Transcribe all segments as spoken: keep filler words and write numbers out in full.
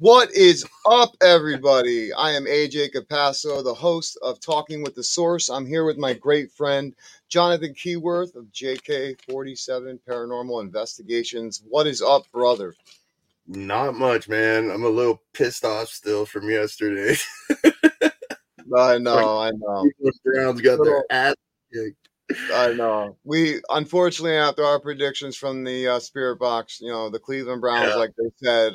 What is up, everybody? I am A J Capasso, the host of Talking with the Source. I'm here with my great friend, Jonathan Keyworth of J K forty-seven Paranormal Investigations. What is up, brother? Not much, man. I'm a little pissed off still from yesterday. I know, I know. Cleveland Browns got their ass kicked. I know. We, unfortunately, after our predictions from the uh, Spirit Box, you know, the Cleveland Browns, yeah. like they said,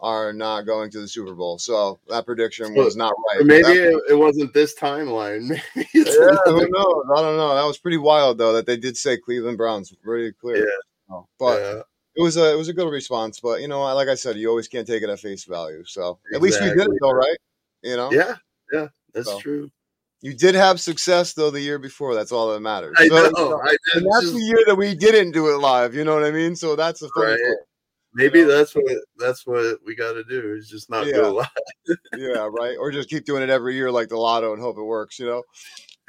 are not going to the Super Bowl. So that prediction was not right. Maybe it, it wasn't this timeline. Maybe it's yeah, who knows? I don't know. That was pretty wild, though, that they did say Cleveland Browns. Pretty clear. Yeah. But yeah. it was a it was a good response. But, you know, like I said, you always can't take it at face value. So at exactly. least we did it, though, right? You know? Yeah, yeah, that's so. true. You did have success, though, the year before. That's all that matters. I so, know. You know I, and that's just the year that we didn't do it live. You know what I mean? So that's the funny right. thing. Maybe you know, that's what that's what we got to do is just not yeah. do a lot. yeah, right. Or just keep doing it every year like the lotto and hope it works, you know?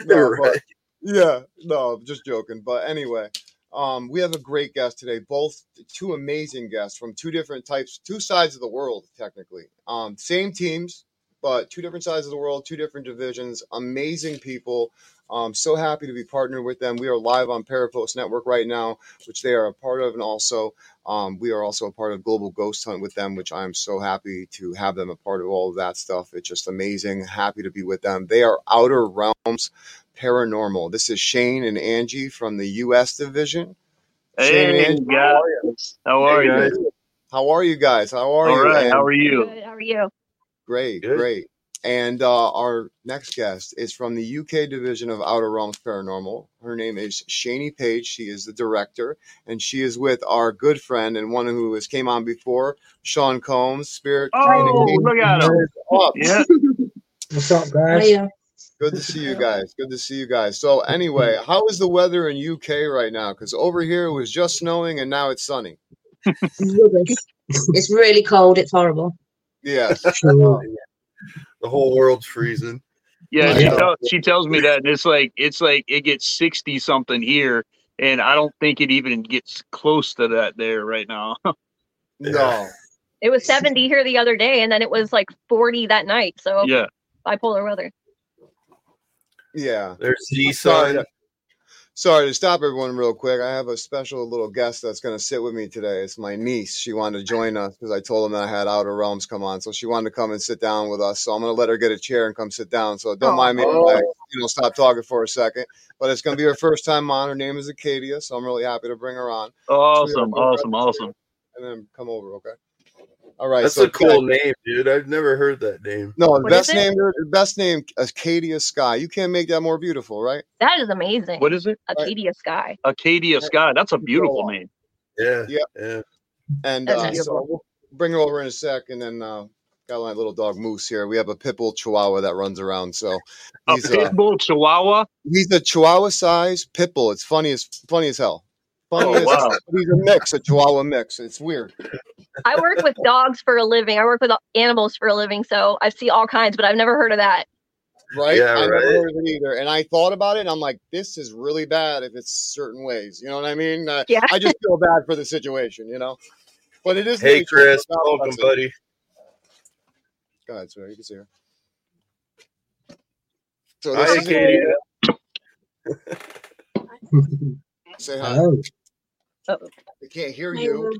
No, right. but, yeah, no, just joking. But anyway, um, we have a great guest today, both two amazing guests from two different types, two sides of the world, technically. Um, same teams, but two different sides of the world, two different divisions, amazing people. I'm so happy to be partnered with them. We are live on Parapost Network right now, which they are a part of. And also, um, we are also a part of Global Ghost Hunt with them, which I'm so happy to have them a part of all of that stuff. It's just amazing. Happy to be with them. They are Outer Realms Paranormal. This is Shane and Angie from the U S division. Hey, Shane, guys. How are you? How are, hey, you? How are you guys? How are all you? All right. How are you? Good. How are you? Great, Good. great. And uh, our next guest is from the U K division of Outer Realms Paranormal. Her name is Shani Page. She is the director, and she is with our good friend and one who has came on before, Sean Coombes, Spirit. Oh, look at him! Up. Yeah. What's up, guys? Good to see you guys. Good to see you guys. So, anyway, how is the weather in U K right now? Because over here it was just snowing, and now it's sunny. It's really cold. It's horrible. Yes. Sure. The whole world's freezing. Yeah, she, tell, she tells me that, and it's like it's like it gets sixty something here, and I don't think it even gets close to that there right now. No, it was seventy here the other day, and then it was like forty that night. So yeah, bipolar weather. Yeah, there's the sun. Sorry to stop everyone real quick. I have a special little guest that's going to sit with me today. It's my niece. She wanted to join us because I told them that I had Outer Realms come on. So she wanted to come and sit down with us. So I'm going to let her get a chair and come sit down. So don't oh, mind me. Oh. Like, you know, stop talking for a second. But it's going to be her first time on. Her name is Acadia. So I'm really happy to bring her on. Awesome. So awesome. Awesome. And then come over. Okay. All right, that's so a cool I, name, dude. I've never heard that name. No, the best name, the best name, Acadia Sky. You can't make that more beautiful, right? That is amazing. What is it? Acadia right. Sky. Acadia Sky. That's a beautiful yeah. name. Yeah, yeah, yeah. And uh, so we'll bring her over in a sec, and then uh, got my little dog Moose here. We have a pit bull Chihuahua that runs around. So a pit uh, bull Chihuahua. He's a Chihuahua size pit bull. It's funny as funny as hell. Funny oh, as, wow. He's a mix, a Chihuahua mix. It's weird. I work with dogs for a living. I work with animals for a living, so I see all kinds, but I've never heard of that. Right? Yeah, I right. never heard of it either. And I thought about it, and I'm like, this is really bad if it's certain ways. You know what I mean? Uh, yeah. I just feel bad for the situation, you know? But it is... Hey, Chris. Welcome, buddy. Go ahead, sir. You can see her. So this hi, is Katie. Say hi. Hi. They can't hear you.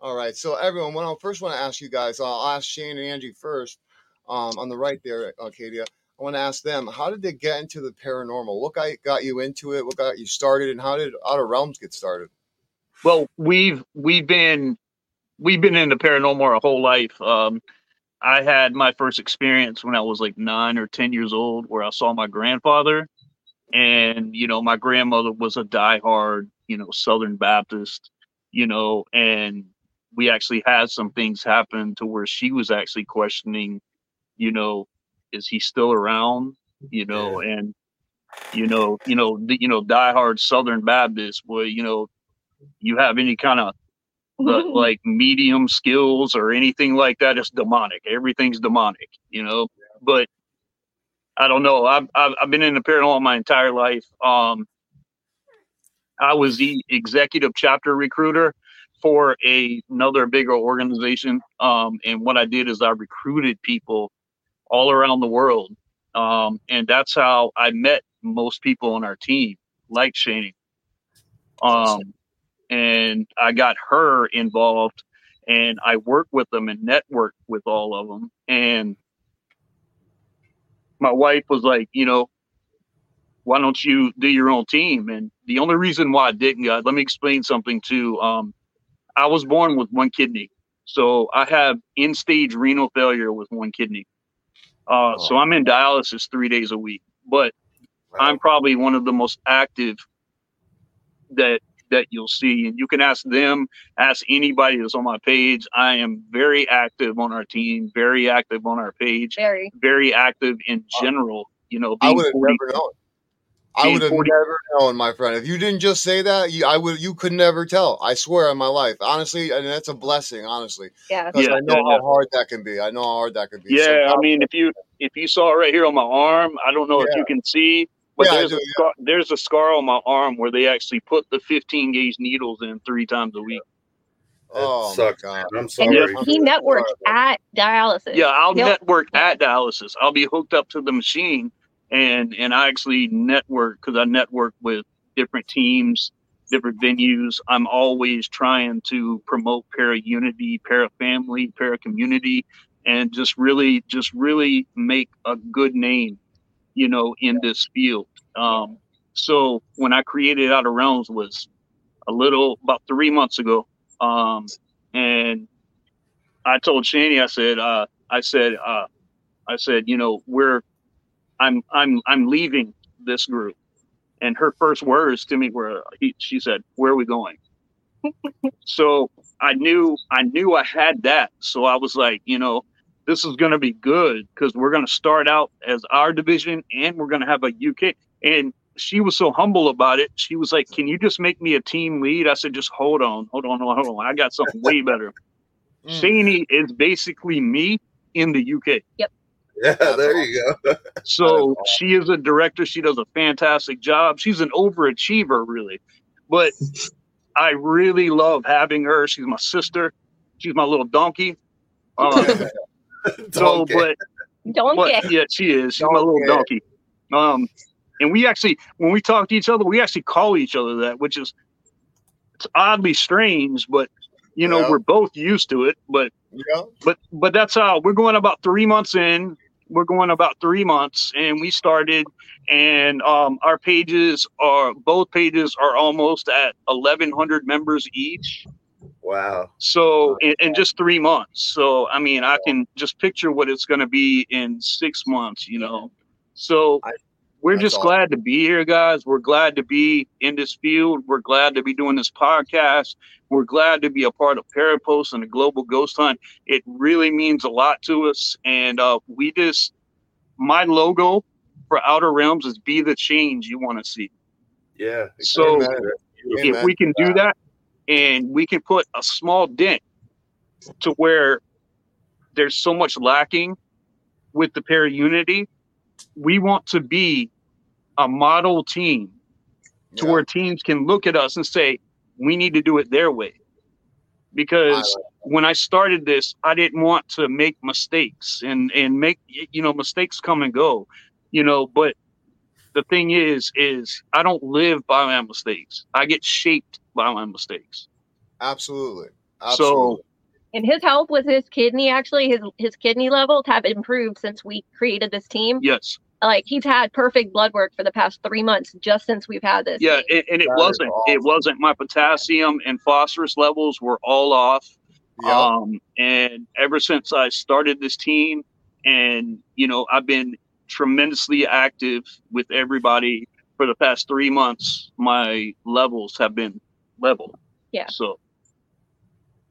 All right. So, everyone, what I first want to ask you guys, I'll ask Shane and Angie first um, on the right there, Acadia. I want to ask them, how did they get into the paranormal? What got you into it? What got you started? And how did Outer Realms get started? Well, we've we've been we've been into paranormal our whole life. Um, I had my first experience when I was like nine or ten years old, where I saw my grandfather. And, you know, my grandmother was a diehard, you know, Southern Baptist, you know, and we actually had some things happen to where she was actually questioning, you know, is he still around, you know, yeah. and, you know, you know, the, you know, diehard Southern Baptist, boy, you know, you have any kind of mm-hmm. like medium skills or anything like that, it's demonic. Everything's demonic, you know, yeah. but. I don't know. I've, I've been in the paranormal my entire life. Um, I was the executive chapter recruiter for a, another bigger organization. Um, and what I did is I recruited people all around the world. Um, and that's how I met most people on our team, like Shani. Um, and I got her involved, and I worked with them and networked with all of them. And my wife was like, you know, why don't you do your own team? And the only reason why I didn't, God, let me explain something too. Um, I was born with one kidney. So I have end-stage renal failure with one kidney. Uh, oh. So I'm in dialysis three days a week, but wow. I'm probably one of the most active that that you'll see. And you can ask them, ask anybody that's on my page. I am very active on our team, very active on our page, very, very active in general. Oh. You know, I would have never known. I would have never known, my friend. If you didn't just say that, you, I would. You could never tell. I swear on my life, honestly, and that's a blessing, honestly. Yeah, because yeah, I know yeah, how yeah. hard that can be. I know how hard that can be. Yeah, so, I mean, if you if you saw right here on my arm, I don't know yeah. if you can see, but yeah, there's, do, a scar, yeah. there's a scar on my arm where they actually put the fifteen gauge needles in three times a week. That oh sucks, my God. I'm sorry. And he networks at dialysis. Yeah, I'll He'll- network at dialysis. I'll be hooked up to the machine. And and I actually network because I network with different teams, different venues. I'm always trying to promote para-unity, para-family, para-community, and just really, just really make a good name, you know, in this field. Um, so when I created Outer Realms was a little, about three months ago. Um, and I told Shani, I said, uh, I said, uh, I said, you know, we're, I'm I'm I'm leaving this group, and her first words to me were, he, she said, "Where are we going?" So I knew I knew I had that. So I was like, you know, this is going to be good because we're going to start out as our division, and we're going to have a U K. And she was so humble about it. She was like, "Can you just make me a team lead?" I said, "Just hold on, hold on, hold on. I got something way better." Mm. Shani is basically me in the U K. Yep. Yeah, there you go. So she is a director. She does a fantastic job. She's an overachiever, really. But I really love having her. She's my sister. She's my little donkey. Um, donkey. So, but, donkey. But, yeah, she is. She's donkey. My little donkey. Um, and we actually, when we talk to each other, we actually call each other that, which is it's oddly strange, but you know, yeah. we're both used to it. But yeah. but but that's how we're going about three months in. We're going about three months and we started, and um, our pages are, both pages are almost at eleven hundred members each. Wow. So in, in just three months. So, I mean, wow. I can just picture what it's going to be in six months, you know? So I, we're just awesome. Glad to be here, guys. We're glad to be in this field. We're glad to be doing this podcast. We're glad to be a part of Parapost and the Global Ghost Hunt. It really means a lot to us. And uh, we just, my logo for Outer Realms is be the change you want to see. Yeah. So if Amen. We can do that, and we can put a small dent to where there's so much lacking with the para unity, we want to be a model team to yeah. where teams can look at us and say, we need to do it their way. Because I like when I started this, I didn't want to make mistakes and, and make, you know, mistakes come and go, you know, but the thing is, is I don't live by my mistakes. I get shaped by my mistakes. Absolutely. Absolutely. So, and his health with his kidney, actually, his his kidney levels have improved since we created this team. Yes. Like, he's had perfect blood work for the past three months just since we've had this. Yeah, and, and it that wasn't. Awesome. It wasn't. My potassium and phosphorus levels were all off. Yep. Um, and ever since I started this team, and, you know, I've been tremendously active with everybody for the past three months, my levels have been leveled. Yeah. So.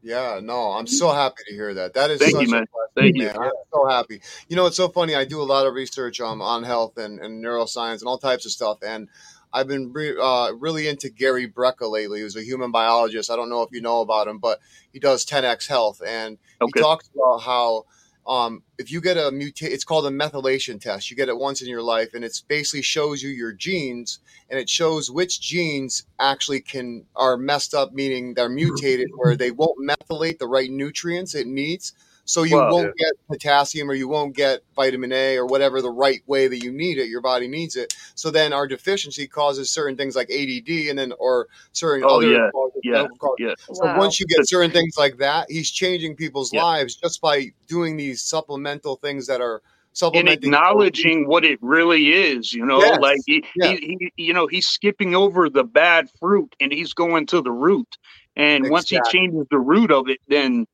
Yeah, no, I'm so happy to hear that. That is Thank such you, man. A blessing, Thank man. You. I'm so happy. You know, it's so funny. I do a lot of research um, on health and, and neuroscience and all types of stuff. And I've been re- uh, really into Gary Brecka lately, who's a human biologist. I don't know if you know about him, but he does ten X Health. And okay. he talks about how Um, if you get a mutation, it's called a methylation test. You get it once in your life, and it basically shows you your genes, and it shows which genes actually can are messed up, meaning they're mutated where they won't methylate the right nutrients it needs. So you well, won't yeah. get potassium, or you won't get vitamin A, or whatever the right way that you need it. Your body needs it. So then our deficiency causes certain things like A D D, and then or certain oh, other yeah, causes. Yeah, yeah. So wow. once you get certain things like that, he's changing people's yeah. lives just by doing these supplemental things that are supplementing. And acknowledging what it really is, you know, yes. like he, yeah. he, he, you know, he's skipping over the bad fruit and he's going to the root. And exactly. once he changes the root of it, then.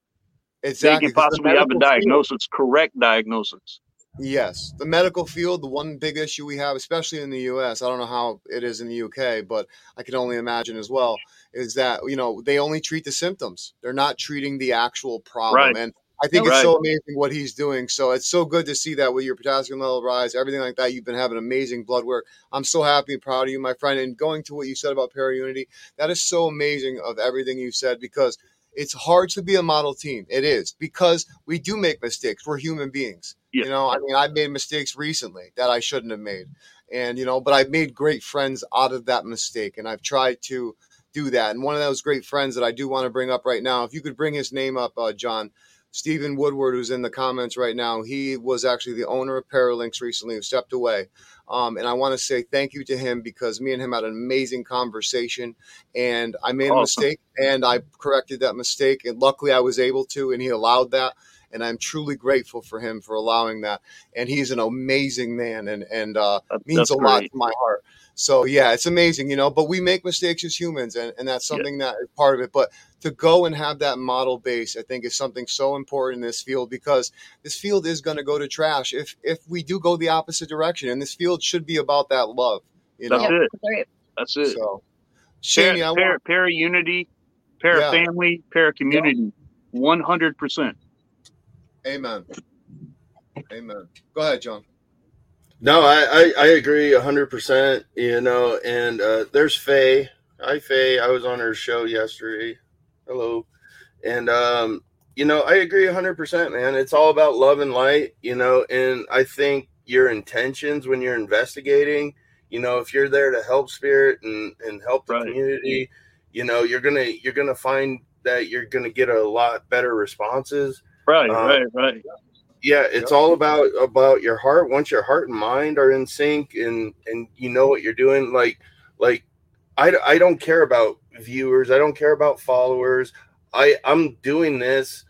Exactly. They can possibly have a diagnosis, field, correct diagnosis. Yes. The medical field, the one big issue we have, especially in the U S, I don't know how it is in the U K, but I can only imagine as well, is that, you know, they only treat the symptoms. They're not treating the actual problem. Right. And I think right. it's so amazing what he's doing. So it's so good to see that with your potassium level rise, everything like that. You've been having amazing blood work. I'm so happy and proud of you, my friend. And going to what you said about Para-Unity, that is so amazing of everything you said, because it's hard to be a model team. It is, because we do make mistakes. We're human beings. Yeah. You know, I mean, I made mistakes recently that I shouldn't have made. And, you know, but I've made great friends out of that mistake. And I've tried to do that. And one of those great friends that I do want to bring up right now, if you could bring his name up, uh, John, Steven Woodward, who's in the comments right now. He was actually the owner of Paralynx recently, who stepped away. Um, and I want to say thank you to him, because me and him had an amazing conversation, and I made awesome. a mistake, and I corrected that mistake. And luckily I was able to, and he allowed that. And I'm truly grateful for him for allowing that. And he's an amazing man, and, and uh, that, means a great. lot to my heart. So, yeah, it's amazing, you know, but we make mistakes as humans, and, and that's something yeah. that is part of it. But to go and have that model base, I think, is something so important in this field, because this field is going to go to trash if if we do go the opposite direction. And this field should be about that love, you that's know? It. That's it. So, Shani, para, I want... Para-Unity, para-family, yeah. para-community, yeah. one hundred percent. Amen. Amen. Go ahead, John. No, I, I, I agree one hundred percent, you know, and uh, there's Faye. Hi, Faye. I was on her show yesterday. Hello. And, um, you know, I agree one hundred percent, man. It's all about love and light, you know, and I think your intentions when you're investigating, you know, if you're there to help spirit and, and help the right. community, you know, you're going to you're going to find that you're going to get a lot better responses. Right, um, right, right. Yeah, it's all about about your heart. Once your heart and mind are in sync, and and you know what you're doing, like like I, I don't care about viewers. I don't care about followers. I I'm doing this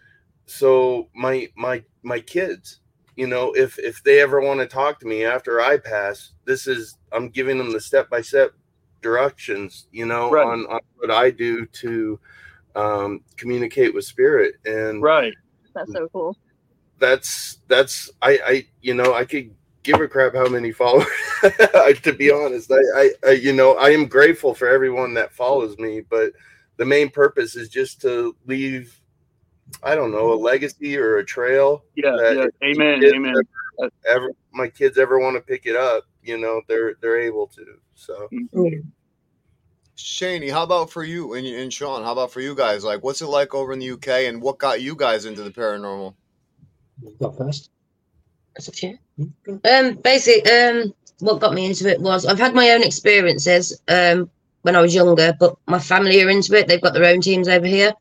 so my my my kids, you know, if if they ever want to talk to me after I pass, this is I'm giving them the step by step directions, you know, right. on, on what I do to um, communicate with spirit. And right, that's so cool. That's that's I, I you know I could give a crap how many followers to be honest. I, I, I you know I am grateful for everyone that follows me, but the main purpose is just to leave, I don't know, a legacy or a trail. Yeah, yeah. Amen, amen. Ever, ever, my kids ever want to pick it up, you know, they're they're able to. So. Mm-hmm. Shani, how about for you and, and Sean? How about for you guys? Like, what's it like over in the U K, and what got you guys into the paranormal? Got first. Um, basically, um, what got me into it was I've had my own experiences um, when I was younger, but my family are into it. They've got their own teams over here,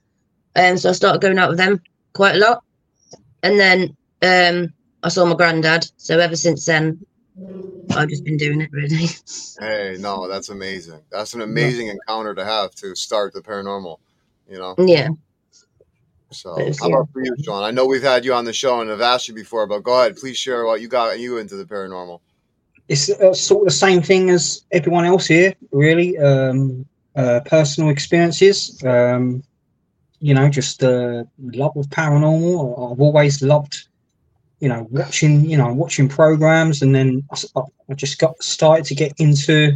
and um, so I started going out with them quite a lot. And then um, I saw my granddad, so ever since then, I've just been doing it. Really. Hey, no, that's amazing. That's an amazing yeah. encounter to have to start the paranormal. You know. Yeah. So how about for you, John? I know we've had you on the show and have asked you before, but go ahead, please share what you got you into the paranormal. It's uh, sort of the same thing as everyone else here, really. Um, uh, personal experiences, um, you know, just uh, love of paranormal. I've always loved, you know, watching, you know, watching programs, and then I, I just got started to get into,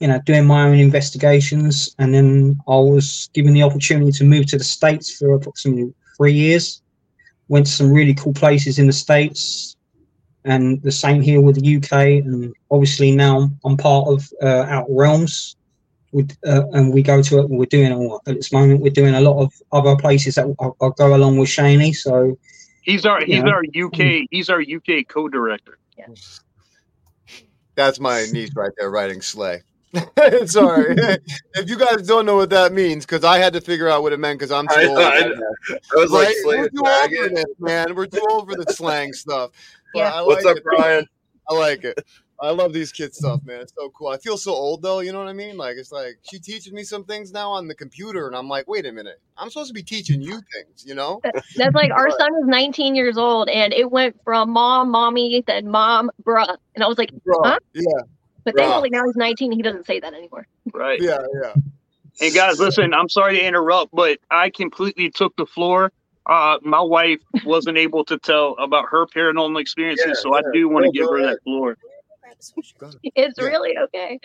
you know, doing my own investigations, and then I was given the opportunity to move to the States for approximately three years. Went to some really cool places in the States, and the same here with the U K. And obviously now I'm part of uh, Outer Realms, with, uh, and we go to it. We're doing all at this moment. We're doing a lot of other places that I'll, I'll go along with Shani. So He's our he's yeah. our U K he's our U K co-director. Yeah. That's my niece right there writing Slay. Sorry, if you guys don't know what that means, because I had to figure out what it meant because I'm too I, old. I, I, I was right? like, Slay we're too old for this, man. We're too old for the slang stuff. But yeah. I like What's up, it. Brian? I like it. I love these kids stuff, man. It's so cool. I feel so old though. You know what I mean? Like it's like she teaches me some things now on the computer, and I'm like, wait a minute, I'm supposed to be teaching you things, you know? That's like our son is nineteen years old, and it went from mom, mommy, then mom, bruh, and I was like, bruh, huh? yeah. But thankfully now he's nineteen, and he doesn't say that anymore. Right? Yeah, yeah. Hey guys, listen, I'm sorry to interrupt, but I completely took the floor. Uh, my wife wasn't able to tell about her paranormal experiences, yeah, so yeah. I do want to give her ahead. that floor. It's yeah. really okay.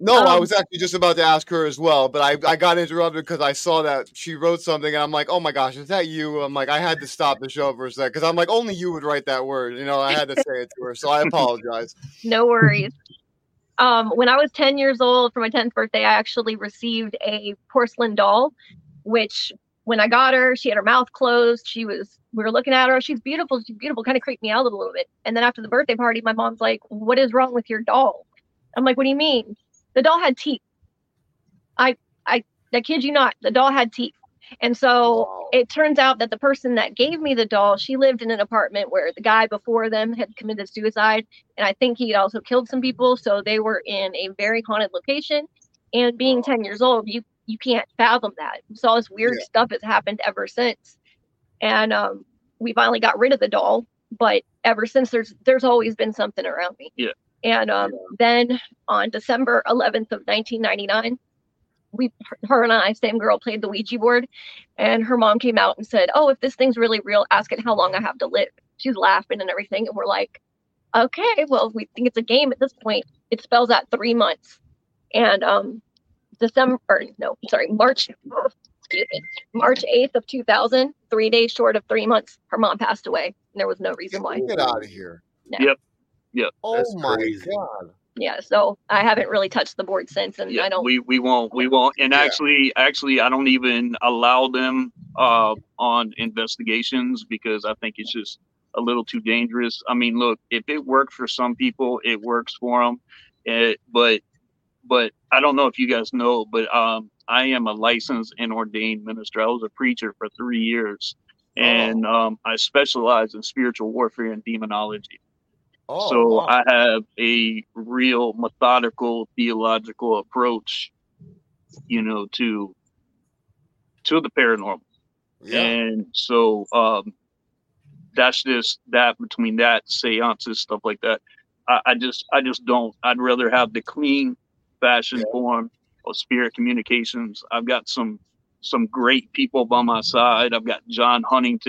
No, um, I was actually just about to ask her as well, but I, I got interrupted because I saw that she wrote something, and I'm like, oh my gosh, is that you? I'm like, I had to stop the show for a second because I'm like, only you would write that word. You know, I had to say it to her, so I apologize. No worries. Um, when I was ten years old for my tenth birthday, I actually received a porcelain doll, which when I got her, she had her mouth closed. She was, we were looking at her. She's beautiful. She's beautiful. Kind of creeped me out a little bit. And then after the birthday party, my mom's like, what is wrong with your doll? I'm like, what do you mean? The doll had teeth. I, I, I kid you not, the doll had teeth. And so it turns out that the person that gave me the doll, she lived in an apartment where the guy before them had committed suicide. And I think he had also killed some people. So they were in a very haunted location. And being ten years old, you, you can't fathom that. So all this weird yeah. stuff has happened ever since. And um, we finally got rid of the doll. But ever since, there's there's always been something around me. Yeah. And um, yeah. then on December eleventh of nineteen ninety-nine, we, her and I, same girl, played the Ouija board, and her mom came out and said, oh, if this thing's really real, ask it how long I have to live. She's laughing and everything, and we're like, okay, well, we think it's a game at this point. It spells out three months, and um, December, or no, sorry, March, excuse me, March eighth of two thousand, three days short of three months, her mom passed away, and there was no reason why. Get out of here. No. Yep. Yep. Oh, that's my crazy. God. Yeah, so I haven't really touched the board since, and yeah, I don't. We we won't we won't, and yeah. actually actually I don't even allow them uh, on investigations because I think it's just a little too dangerous. I mean, look, if it worked for some people, it works for them, it, but but I don't know if you guys know, but um, I am a licensed and ordained minister. I was a preacher for three years, and oh. um, I specialize in spiritual warfare and demonology. Oh, so wow. I have a real methodical theological approach, you know, to to the paranormal. Yeah. And so um, that's just that between that seances, stuff like that. I, I just I just don't. I'd rather have the clean fashion yeah. form of spirit communications. I've got some some great people by my side. I've got John Huntington.